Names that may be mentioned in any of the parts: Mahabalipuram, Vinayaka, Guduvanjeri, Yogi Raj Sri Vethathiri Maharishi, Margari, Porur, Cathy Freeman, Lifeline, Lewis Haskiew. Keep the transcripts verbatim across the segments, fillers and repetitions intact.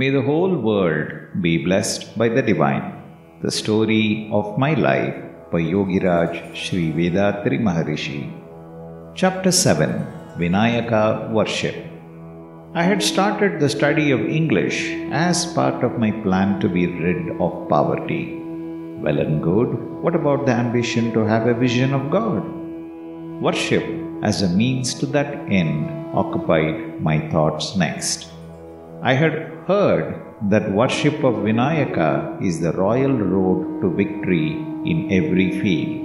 May the whole world be blessed by the Divine. The Story of My Life by Yogi Raj Sri Vethathiri Maharishi. Chapter seven Vinayaka Worship. I had started the study of English as part of my plan to be rid of poverty. Well and good, what about the ambition to have a vision of God? Worship as a means to that end occupied my thoughts next. I had heard that worship of Vinayaka is the royal road to victory in every field.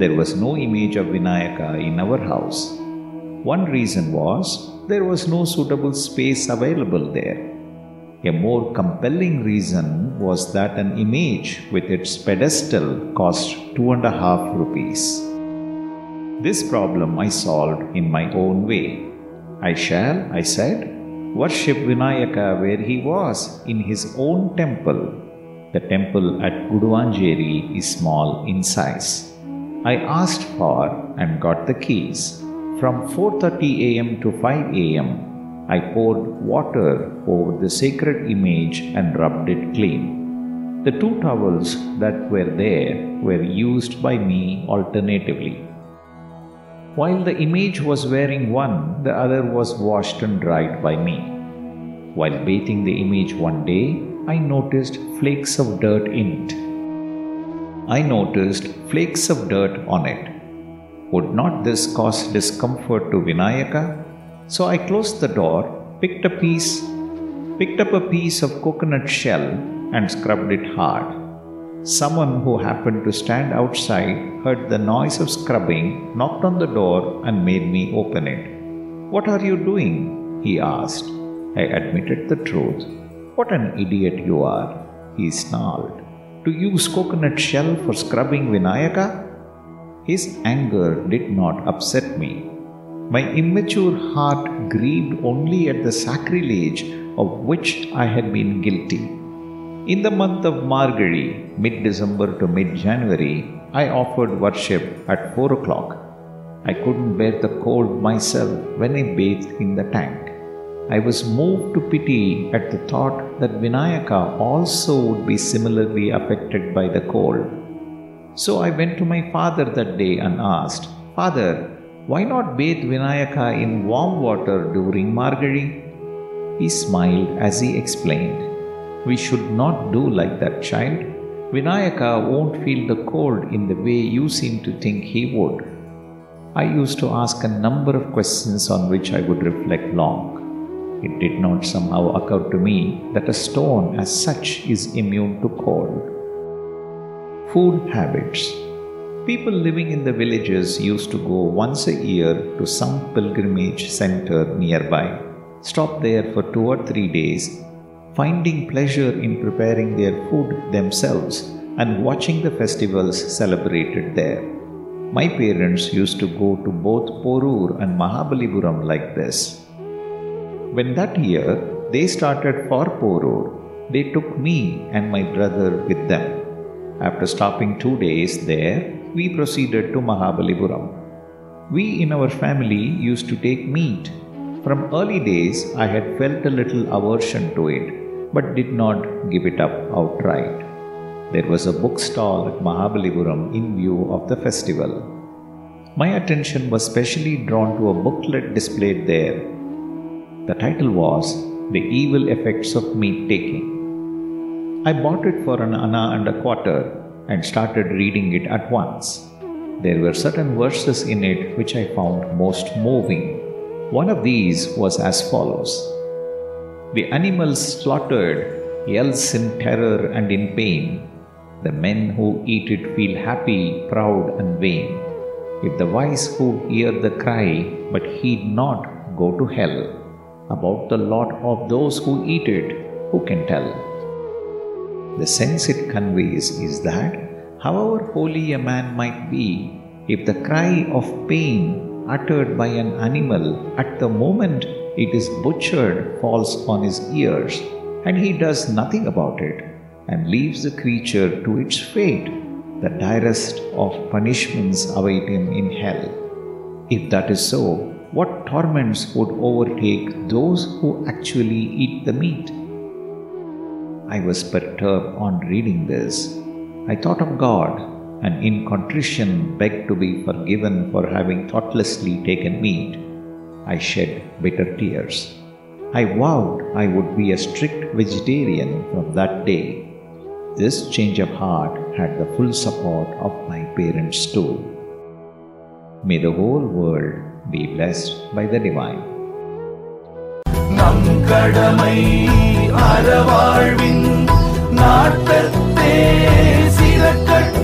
There was no image of Vinayaka in our house. One reason was there was no suitable space available there. A more compelling reason was that an image with its pedestal cost two and a half rupees. This problem I solved in my own way. I shall, I said, worship Vinayaka where he was, in his own temple. The temple at Guduvanjeri is small in size. I asked for and got the keys. From four thirty a m to five a m, I poured water over the sacred image and rubbed it clean. The two towels that were there were used by me alternatively. While the image was wearing one, the other was washed and dried by me. While bathing the image one day, I noticed flakes of dirt in it. I noticed flakes of dirt on it. Would not this cause discomfort to Vinayaka? So I closed the door, picked a piece, picked up a piece of coconut shell and scrubbed it hard. Someone who happened to stand outside heard the noise of scrubbing, knocked on the door and made me open it. "What are you doing?" he asked. I admitted the truth. "What an idiot you are," he snarled. "To use coconut shell for scrubbing Vinayaka?" His anger did not upset me. My immature heart grieved only at the sacrilege of which I had been guilty. In the month of Margari, mid-December to mid-January, I offered worship at four o'clock. I couldn't bear the cold myself when I bathed in the tank. I was moved to pity at the thought that Vinayaka also would be similarly affected by the cold. So I went to my father that day and asked, "Father, why not bathe Vinayaka in warm water during Margari?" He smiled as he explained, "We should not do like that, child. Vinayaka won't feel the cold in the way you seem to think he would." I used to ask a number of questions on which I would reflect long. It did not somehow occur to me that a stone as such is immune to cold. Food habits. People living in the villages used to go once a year to some pilgrimage center nearby, stop there for two or three days, finding pleasure in preparing their food themselves and watching the festivals celebrated there. My parents used to go to both Porur and Mahabalipuram like this. When that year they started for Porur, they took me and my brother with them. After stopping two days there, we proceeded to Mahabalipuram. We in our family used to take meat. From early days, I had felt a little aversion to it, but did not give it up outright. There was a bookstall at Mahabalipuram in view of the festival. My attention was specially drawn to a booklet displayed there. The title was The Evil Effects of Meat Taking. I bought it for an anna and a quarter and started reading it at once. There were certain verses in it which I found most moving. One of these was as follows: "The animals slaughtered yells in terror and in pain. The men who eat it feel happy, proud and vain. If the wise who hear the cry but heed not go to hell. About the lot of those who eat it, who can tell?" The sense it conveys is that, however holy a man might be, if the cry of pain uttered by an animal at the moment it is butchered falls on his ears, and he does nothing about it, and leaves the creature to its fate. The direst of punishments await him in hell. If that is so, what torments would overtake those who actually eat the meat? I was perturbed on reading this. I thought of God, and in contrition begged to be forgiven for having thoughtlessly taken meat. I shed bitter tears. I vowed I would be a strict vegetarian from that day. This change of heart had the full support of my parents too. May the whole world be blessed by the Divine. நம் கடமை அறவாழ்வின் நாட்டத்தே சிறக்கட்டும்.